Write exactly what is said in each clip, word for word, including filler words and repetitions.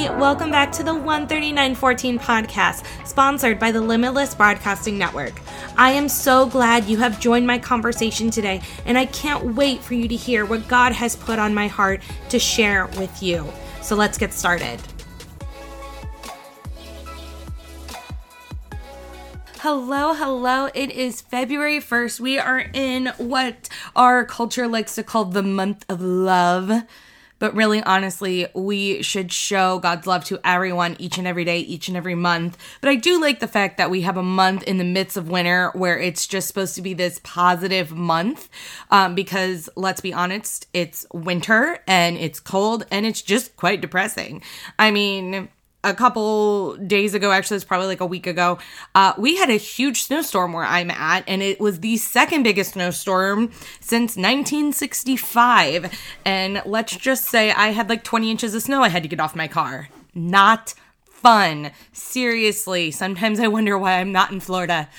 everybody. Welcome back to the one thirty-nine fourteen Podcast, sponsored by the Limitless Broadcasting Network. I am so glad you have joined my conversation today, and I can't wait for you to hear what God has put on my heart to share with you. So let's get started. Hello, hello. It is February first. We are in what our culture likes to call the month of love. But really, honestly, we should show God's love to everyone each and every day, each and every month. But I do like the fact that we have a month in the midst of winter where it's just supposed to be this positive month. Um, because let's be honest, it's winter and it's cold and it's just quite depressing. I mean, a couple days ago, actually, it's probably like a week ago, uh, we had a huge snowstorm where I'm at, and it was the second biggest snowstorm since nineteen sixty-five. And let's just say I had like twenty inches of snow. I had to get off my car. Not fun. Seriously. Sometimes I wonder why I'm not in Florida.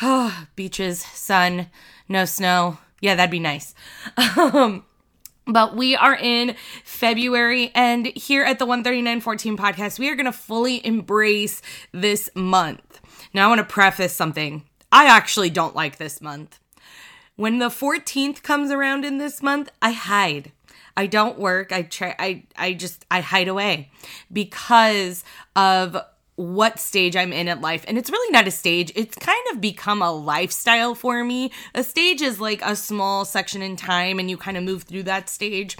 Oh, beaches, sun, no snow. Yeah, that'd be nice. Um, But we are in February, and here at the one thirty-nine fourteen Podcast, we are going to fully embrace this month. Now, I want to preface something. I actually don't like this month. When the fourteenth comes around in this month, I hide. I don't work. I try. I I just I hide away because of what stage I'm in at life. And it's really not a stage. It's kind of become a lifestyle for me. A stage is like a small section in time and you kind of move through that stage.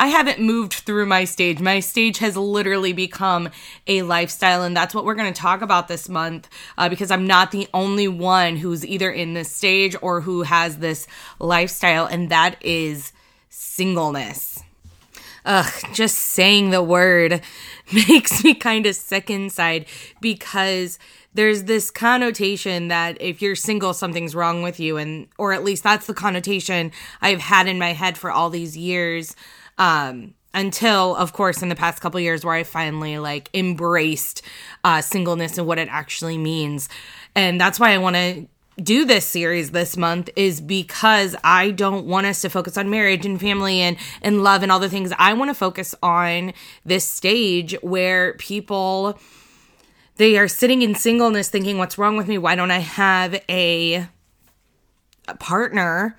I haven't moved through my stage. My stage has literally become a lifestyle, and that's what we're going to talk about this month uh, because I'm not the only one who's either in this stage or who has this lifestyle, and that is singleness. Ugh, just saying the word makes me kind of sick inside because there's this connotation that if you're single, something's wrong with you, and or at least that's the connotation I've had in my head for all these years, um, until, of course, in the past couple years where I finally like embraced uh, singleness and what it actually means. And that's why I want to do this series this month, is because I don't want us to focus on marriage and family and, and love and all the things. I want to focus on this stage where people, they are sitting in singleness thinking, what's wrong with me? Why don't I have a, a partner?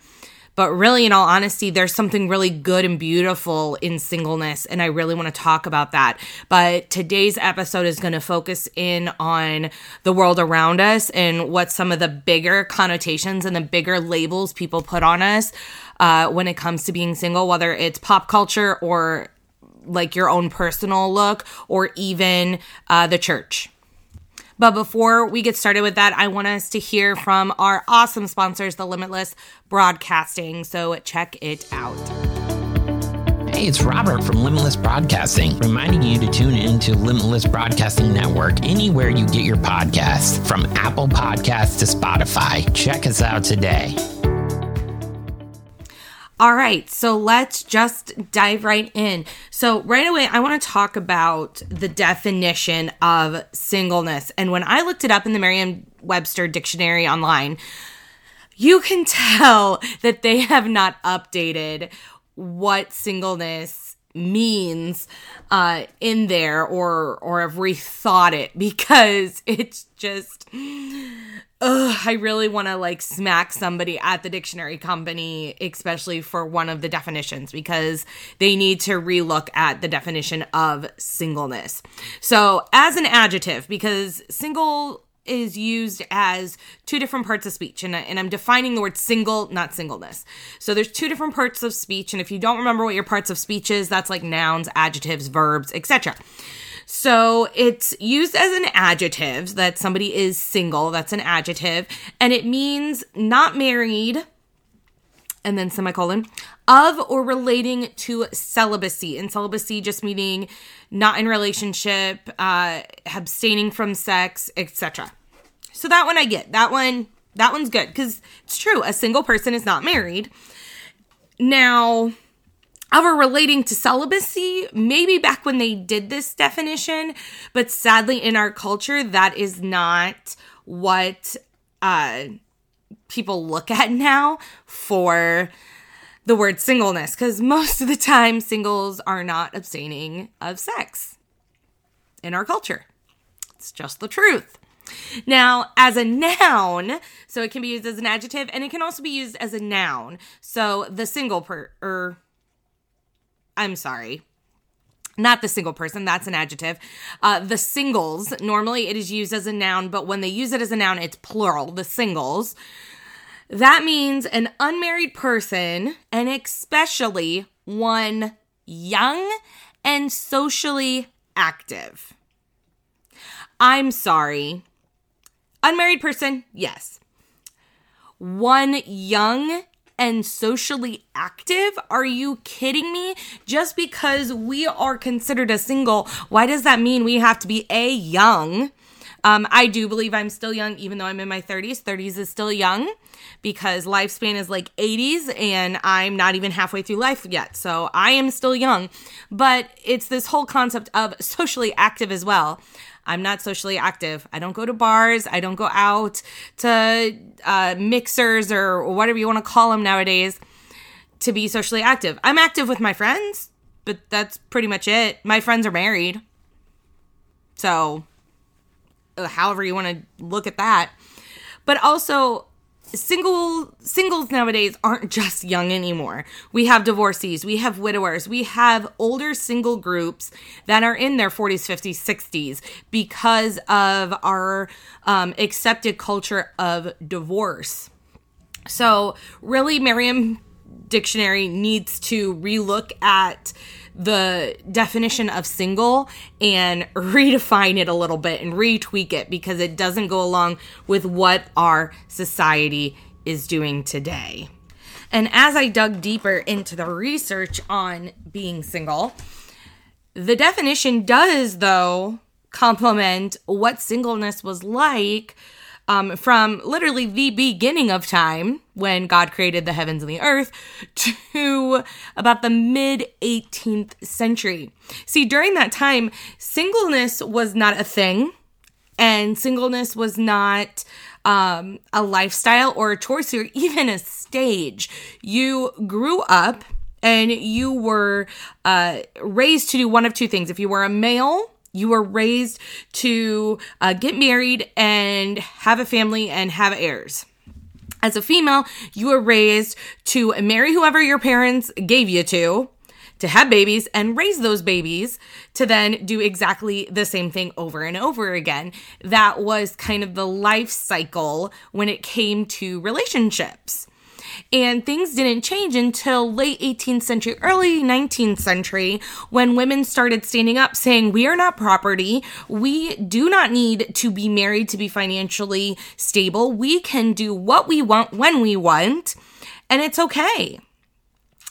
But really, in all honesty, there's something really good and beautiful in singleness, and I really want to talk about that. But today's episode is going to focus in on the world around us and what some of the bigger connotations and the bigger labels people put on us uh, when it comes to being single, whether it's pop culture or like your own personal look or even uh, the church. But before we get started with that, I want us to hear from our awesome sponsors, the Limitless Broadcasting. So check it out. Hey, it's Robert from Limitless Broadcasting, reminding you to tune in to Limitless Broadcasting Network anywhere you get your podcasts, from Apple Podcasts to Spotify. Check us out today. All right, so let's just dive right in. So right away, I want to talk about the definition of singleness. And when I looked it up in the Merriam-Webster Dictionary online, you can tell that they have not updated what singleness means uh, in there or, or have rethought it, because it's just... Ugh, I really want to like smack somebody at the dictionary company, especially for one of the definitions, because they need to relook at the definition of singleness. So as an adjective, because single is used as two different parts of speech, and, and I'm defining the word single, not singleness. So there's two different parts of speech, and if you don't remember what your parts of speech is, that's like nouns, adjectives, verbs, et cetera. So it's used as an adjective, that somebody is single, that's an adjective, and it means not married, and then semicolon, of or relating to celibacy. And celibacy just meaning not in relationship, uh, abstaining from sex, et cetera. So that one I get. That one, that one's good, because it's true. A single person is not married. Now... Ever relating to celibacy, maybe back when they did this definition, but sadly in our culture, that is not what uh, people look at now for the word singleness, because most of the time, singles are not abstaining of sex. in our culture. It's just the truth. Now, as a noun, so it can be used as an adjective, and it can also be used as a noun. So the single per, or I'm sorry, not the single person, that's an adjective. Uh, the singles, normally it is used as a noun, but when they use it as a noun, it's plural, the singles. That means an unmarried person, and especially one young and socially active. I'm sorry. Unmarried person, yes. One young and socially active? Are you kidding me? Just because we are considered a single, why does that mean we have to be a young? Um, I do believe I'm still young, even though I'm in my thirties. thirties is still young because lifespan is like eighties and I'm not even halfway through life yet. So I am still young, but it's this whole concept of socially active as well. I'm not socially active. I don't go to bars. I don't go out to uh, mixers or whatever you want to call them nowadays to be socially active. I'm active with my friends, but that's pretty much it. My friends are married. So however you want to look at that. But also, single singles nowadays aren't just young anymore. We have divorcees, we have widowers, we have older single groups that are in their forties, fifties, sixties because of our um, accepted culture of divorce. So really, Merriam Dictionary needs to relook at the definition of single and redefine it a little bit and retweak it because it doesn't go along with what our society is doing today. And as I dug deeper into the research on being single, the definition does, though, complement what singleness was like Um, from literally the beginning of time when God created the heavens and the earth to about the mid eighteenth century. See, during that time, singleness was not a thing, and singleness was not um, a lifestyle or a choice or even a stage. You grew up and you were uh, raised to do one of two things. If you were a male, you were raised to uh, get married and have a family and have heirs. As a female, you were raised to marry whoever your parents gave you to, to have babies and raise those babies, to then do exactly the same thing over and over again. That was kind of the life cycle when it came to relationships. And things didn't change until late eighteenth century, early nineteenth century, when women started standing up saying, we are not property. We do not need to be married to be financially stable. We can do what we want when we want, and it's okay.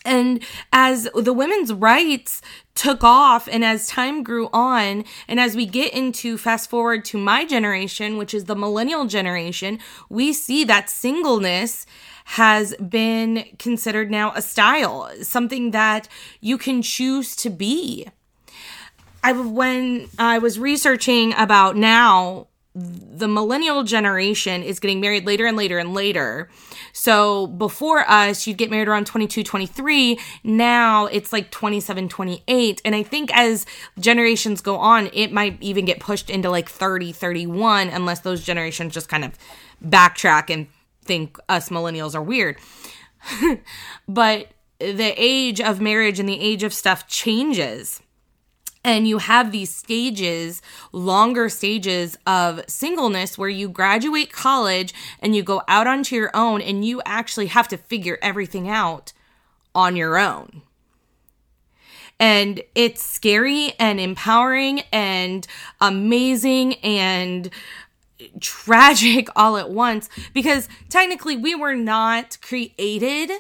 And as the women's rights took off and as time grew on, and as we get into fast forward to my generation, which is the millennial generation, we see that singleness has been considered now a style, something that you can choose to be. I, when I was researching about now, the millennial generation is getting married later and later and later. So before us, you'd get married around twenty-two, twenty-three. Now it's like twenty-seven, twenty-eight. And I think as generations go on, it might even get pushed into like thirty, thirty-one, unless those generations just kind of backtrack and think us millennials are weird. But the age of marriage and the age of stuff changes. And you have these stages, longer stages of singleness where you graduate college and you go out onto your own and you actually have to figure everything out on your own. And it's scary and empowering and amazing and tragic all at once, because technically we were not created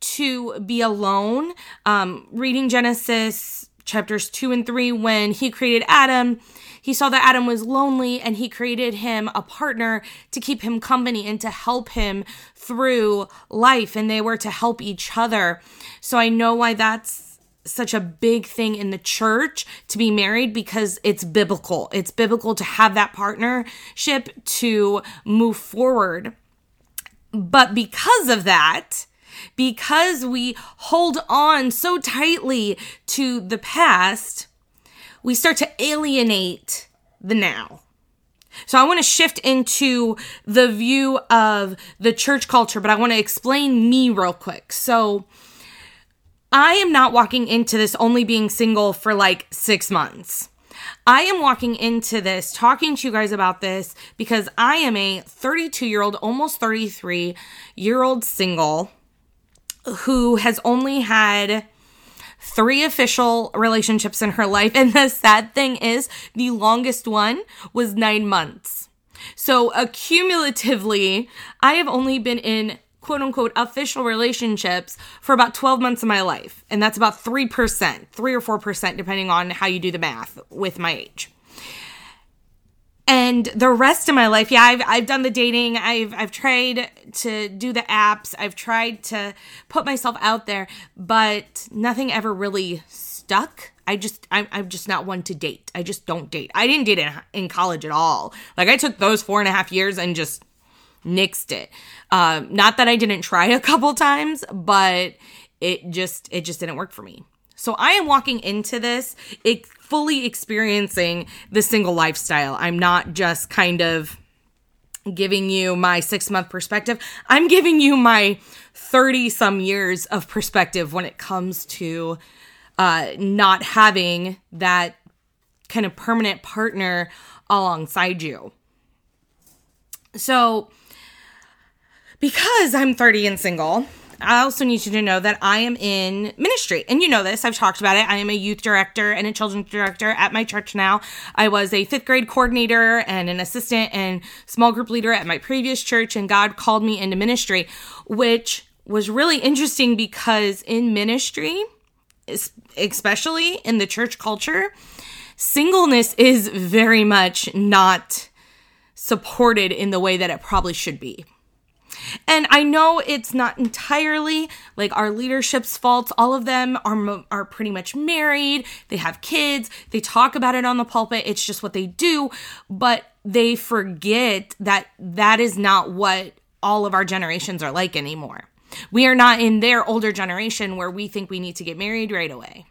to be alone. Um, reading Genesis chapters two and three, when he created Adam, he saw that Adam was lonely and he created him a partner to keep him company and to help him through life. And they were to help each other. So I know why that's such a big thing in the church to be married, because it's biblical. It's biblical to have that partnership to move forward. But because of that, because we hold on so tightly to the past, we start to alienate the now. So I want to shift into the view of the church culture, but I want to explain me real quick. So I am not walking into this only being single for like six months. I am walking into this, talking to you guys about this, because I am a thirty-two-year-old, almost thirty-three-year-old single who has only had three official relationships in her life. And the sad thing is, the longest one was nine months. So, accumulatively, I have only been in quote-unquote official relationships for about twelve months of my life. And that's about three percent, three or four percent, depending on how you do the math with my age. And the rest of my life, yeah, I've I've done the dating. I've I've tried to do the apps. I've tried to put myself out there, but nothing ever really stuck. I just I'm I'm just not one to date. I just don't date. I didn't date in, in college at all. Like I took those four and a half years and just nixed it. Um, not that I didn't try a couple times, but it just it just didn't work for me. So I am walking into this it, fully experiencing the single lifestyle. I'm not just kind of giving you my six-month perspective. I'm giving you my thirty-some years of perspective when it comes to uh, not having that kind of permanent partner alongside you. So because I'm thirty and single, I also need you to know that I am in ministry. And you know this. I've talked about it. I am a youth director and a children's director at my church now. I was a fifth grade coordinator and an assistant and small group leader at my previous church. And God called me into ministry, which was really interesting because in ministry, especially in the church culture, singleness is very much not supported in the way that it probably should be. And I know it's not entirely like our leadership's fault. All of them are are pretty much married. They have kids. They talk about it on the pulpit. It's just what they do. But they forget that that is not what all of our generations are like anymore. We are not in their older generation where we think we need to get married right away.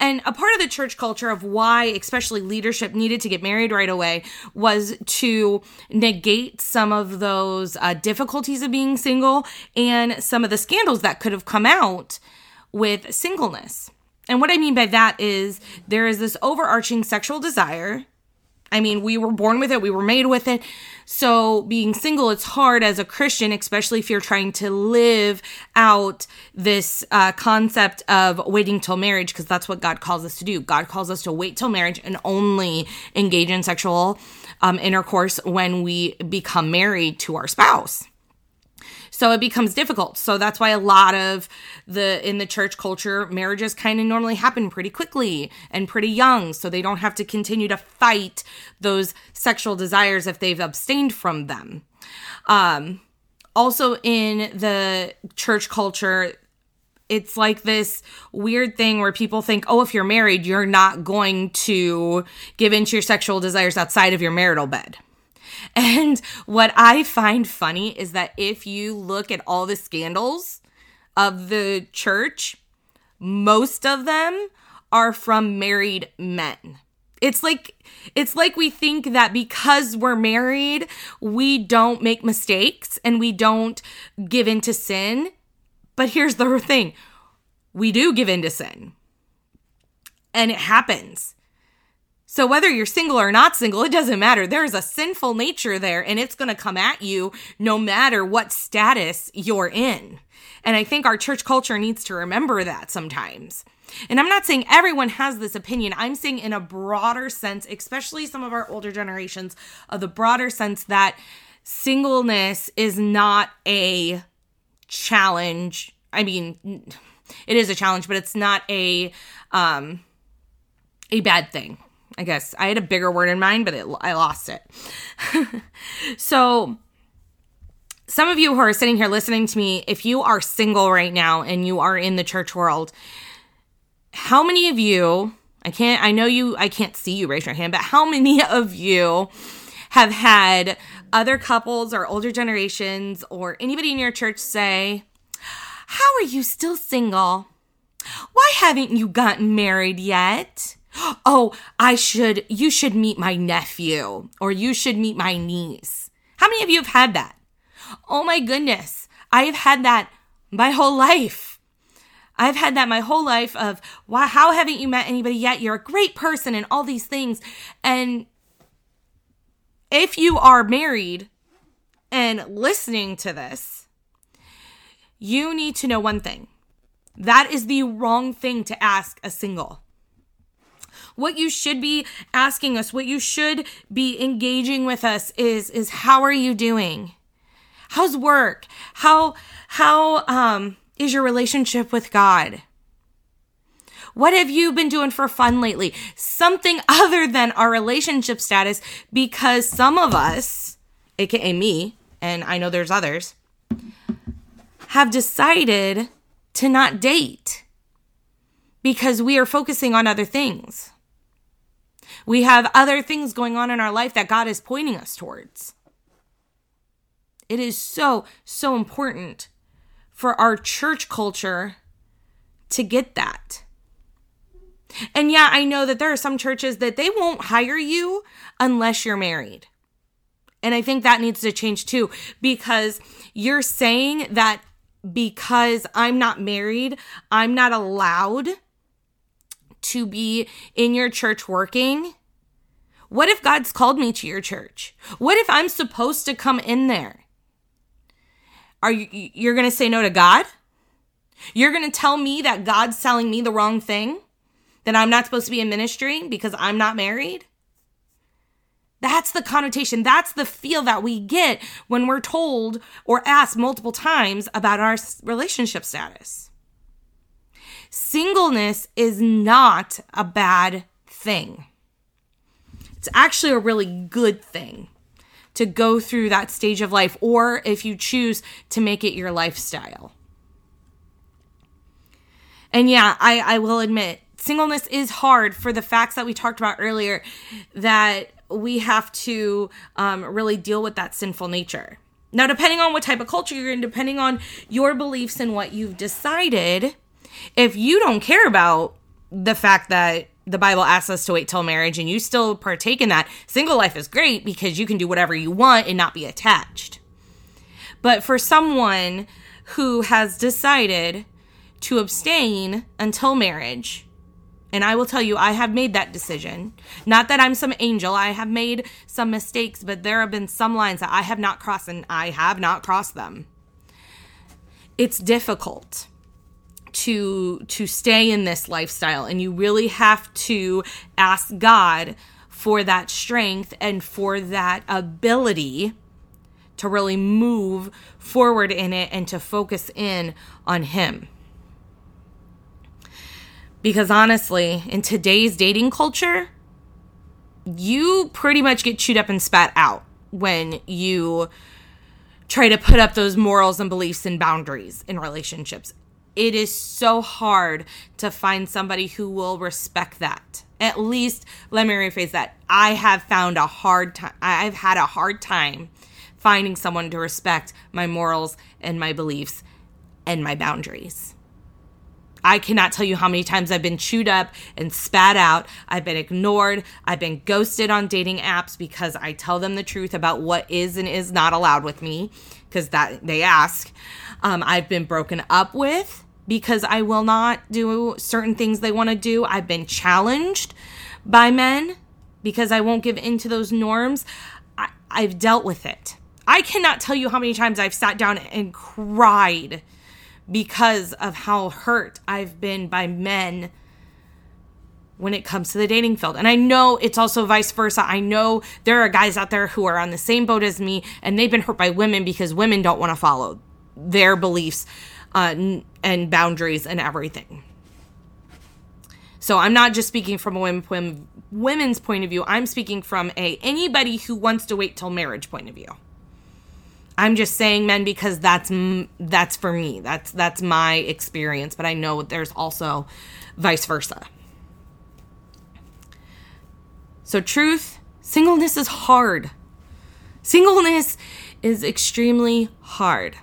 And a part of the church culture of why especially leadership needed to get married right away was to negate some of those uh, difficulties of being single and some of the scandals that could have come out with singleness. And what I mean by that is there is this overarching sexual desire. I mean, we were born with it. We were made with it. So being single, it's hard as a Christian, especially if you're trying to live out this uh, concept of waiting till marriage, because that's what God calls us to do. God calls us to wait till marriage and only engage in sexual um, intercourse when we become married to our spouse. So it becomes difficult. So that's why a lot of the, in the church culture, marriages kind of normally happen pretty quickly and pretty young. So they don't have to continue to fight those sexual desires if they've abstained from them. Um, also in the church culture, it's like this weird thing where people think, oh, if you're married, you're not going to give in to your sexual desires outside of your marital bed. And what I find funny is that if you look at all the scandals of the church, most of them are from married men. It's like it's like we think that because we're married, we don't make mistakes and we don't give in to sin. But here's the thing. We do give in to sin. And it happens. So whether you're single or not single, it doesn't matter. There's a sinful nature there, and it's going to come at you no matter what status you're in. And I think our church culture needs to remember that sometimes. And I'm not saying everyone has this opinion. I'm saying in a broader sense, especially some of our older generations, of the broader sense that singleness is not a challenge. I mean, it is a challenge, but it's not a um, a bad thing. I guess I had a bigger word in mind, but it, I lost it. So some of you who are sitting here listening to me, if you are single right now and you are in the church world, how many of you, I can't, I know you, I can't see you raise your hand, but how many of you have had other couples or older generations or anybody in your church say, how are you still single? Why haven't you gotten married yet? oh, I should, you should meet my nephew, or you should meet my niece. How many of you have had that? Oh my goodness. I have had that my whole life. I've had that my whole life of, wow, how haven't you met anybody yet? You're a great person and all these things. And if you are married and listening to this, you need to know one thing. That is the wrong thing to ask a single. What you should be asking us, what you should be engaging with us is, is how are you doing? How's work? How, how, um, is your relationship with God? What have you been doing for fun lately? Something other than our relationship status, because some of us, aka me, and I know there's others, have decided to not date because we are focusing on other things. We have other things going on in our life that God is pointing us towards. It is so, so important for our church culture to get that. And yeah, I know that there are some churches that they won't hire you unless you're married. And I think that needs to change too, because you're saying that because I'm not married, I'm not allowed to be in your church working. What if God's called me to your church? What if I'm supposed to come in there? Are you, you're going to say no to God? You're going to tell me that God's telling me the wrong thing? That I'm not supposed to be in ministry because I'm not married? That's the connotation. That's the feel that we get when we're told or asked multiple times about our relationship status. Singleness is not a bad thing. It's actually a really good thing to go through that stage of life, or if you choose to make it your lifestyle. And yeah, I, I will admit, singleness is hard for the facts that we talked about earlier, that we have to um, really deal with that sinful nature. Now, depending on what type of culture you're in, depending on your beliefs and what you've decided, if you don't care about the fact that the Bible asks us to wait till marriage and you still partake in that, single life is great because you can do whatever you want and not be attached. But for someone who has decided to abstain until marriage, and I will tell you, I have made that decision. Not that I'm some angel. I have made some mistakes, but there have been some lines that I have not crossed, and I have not crossed them. It's difficult to, to stay in this lifestyle, and you really have to ask God for that strength and for that ability to really move forward in it and to focus in on Him. Because honestly, in today's dating culture, you pretty much get chewed up and spat out when you try to put up those morals and beliefs and boundaries in relationships. It is so hard to find somebody who will respect that. At least, let me rephrase that. I have found a hard time. I've had a hard time finding someone to respect my morals and my beliefs and my boundaries. I cannot tell you how many times I've been chewed up and spat out. I've been ignored. I've been ghosted on dating apps because I tell them the truth about what is and is not allowed with me, because that they ask. Um, I've been broken up with because I will not do certain things they want to do. I've been challenged by men because I won't give in to those norms. I, I've dealt with it. I cannot tell you how many times I've sat down and cried because of how hurt I've been by men when it comes to the dating field. And I know it's also vice versa. I know there are guys out there who are on the same boat as me, and they've been hurt by women because women don't want to follow their beliefs uh, and boundaries and everything. So I'm not just speaking from a women's point of view. I'm speaking from a anybody who wants to wait till marriage point of view. I'm just saying men because that's that's for me. That's that's my experience, but I know there's also vice versa. So truth, singleness is hard. Singleness is extremely hard.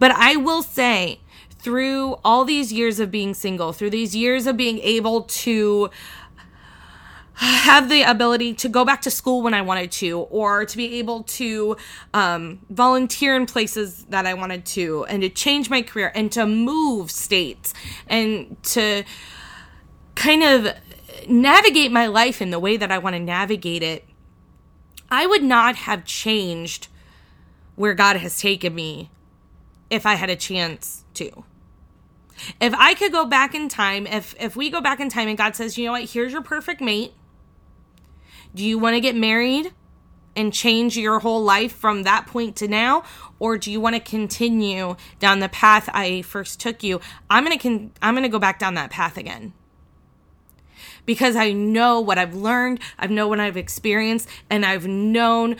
But I will say, through all these years of being single, through these years of being able to have the ability to go back to school when I wanted to, or to be able to um, volunteer in places that I wanted to, and to change my career, and to move states, and to kind of navigate my life in the way that I want to navigate it. I would not have changed where God has taken me if I had a chance to. If I could go back in time, if if we go back in time and God says, you know what, here's your perfect mate. Do you want to get married and change your whole life from that point to now? Or do you want to continue down the path I first took you? I'm going to con- I'm going to go back down that path again. Because I know what I've learned, I know what I've experienced, and I've known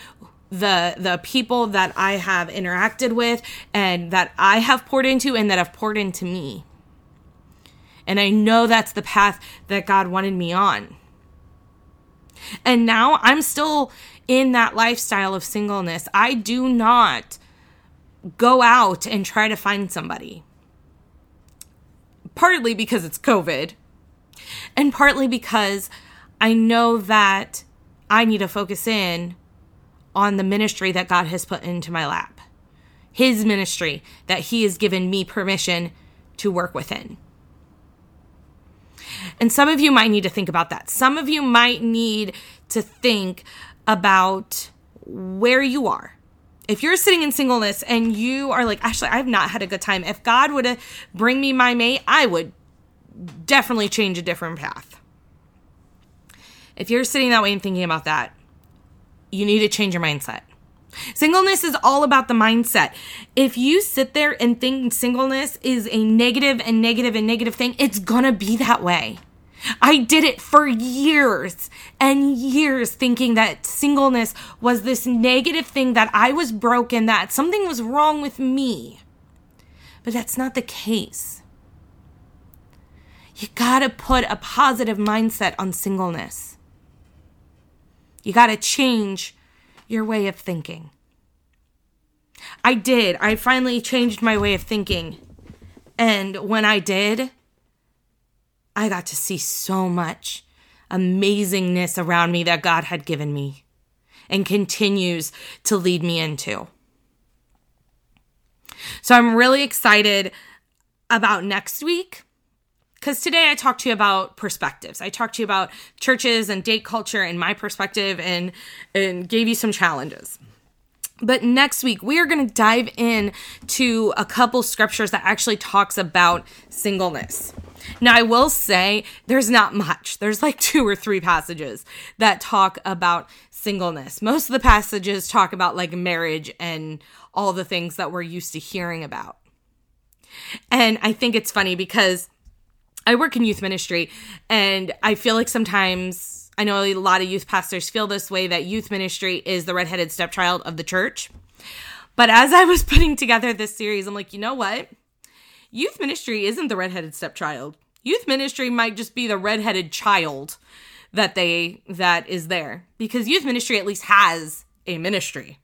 the the people that I have interacted with and that I have poured into and that have poured into me. And I know that's the path that God wanted me on. And now I'm still in that lifestyle of singleness. I do not go out and try to find somebody. Partly because it's COVID, and partly because I know that I need to focus in on the ministry that God has put into my lap. His ministry that he has given me permission to work within. And some of you might need to think about that. Some of you might need to think about where you are. If you're sitting in singleness and you are like, Ashley, I've not had a good time. If God would have bring me my mate, I would definitely change a different path. If you're sitting that way and thinking about that, you need to change your mindset. Singleness is all about the mindset. If you sit there and think singleness is a negative and negative and negative thing, it's gonna be that way. I did it for years and years thinking that singleness was this negative thing, that I was broken, that something was wrong with me. But that's not the case. You gotta put a positive mindset on singleness. You got to change your way of thinking. I did. I finally changed my way of thinking. And when I did, I got to see so much amazingness around me that God had given me and continues to lead me into. So I'm really excited about next week. Because today I talked to you about perspectives. I talked to you about churches and date culture and my perspective and, and gave you some challenges. But next week, we are going to dive in to a couple scriptures that actually talks about singleness. Now, I will say there's not much. There's like two or three passages that talk about singleness. Most of the passages talk about like marriage and all the things that we're used to hearing about. And I think it's funny because I work in youth ministry, and I feel like sometimes, I know a lot of youth pastors feel this way, that youth ministry is the redheaded stepchild of the church. But as I was putting together this series, I'm like, you know what? Youth ministry isn't the redheaded stepchild. Youth ministry might just be the redheaded child that they that is there, because youth ministry at least has a ministry.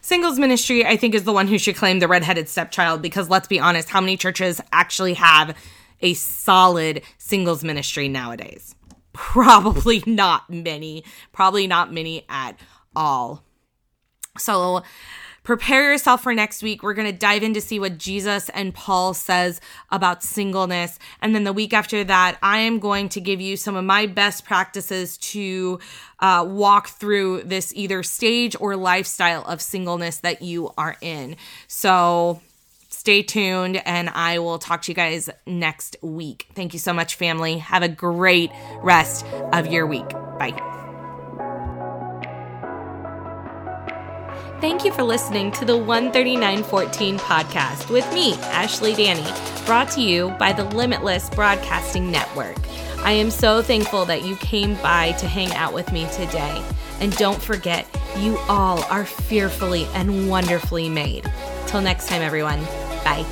Singles ministry, I think, is the one who should claim the redheaded stepchild, because let's be honest, how many churches actually have a solid singles ministry nowadays? Probably not many, probably not many at all. So prepare yourself for next week. We're going to dive in to see what Jesus and Paul says about singleness. And then the week after that, I am going to give you some of my best practices to uh, walk through this either stage or lifestyle of singleness that you are in. So stay tuned, and I will talk to you guys next week. Thank you so much, family. Have a great rest of your week. Bye. Thank you for listening to the one thirty-nine fourteen Podcast with me, Ashley Dannie, brought to you by the Limitless Broadcasting Network. I am so thankful that you came by to hang out with me today. And don't forget, you all are fearfully and wonderfully made. Till next time, everyone. Bye.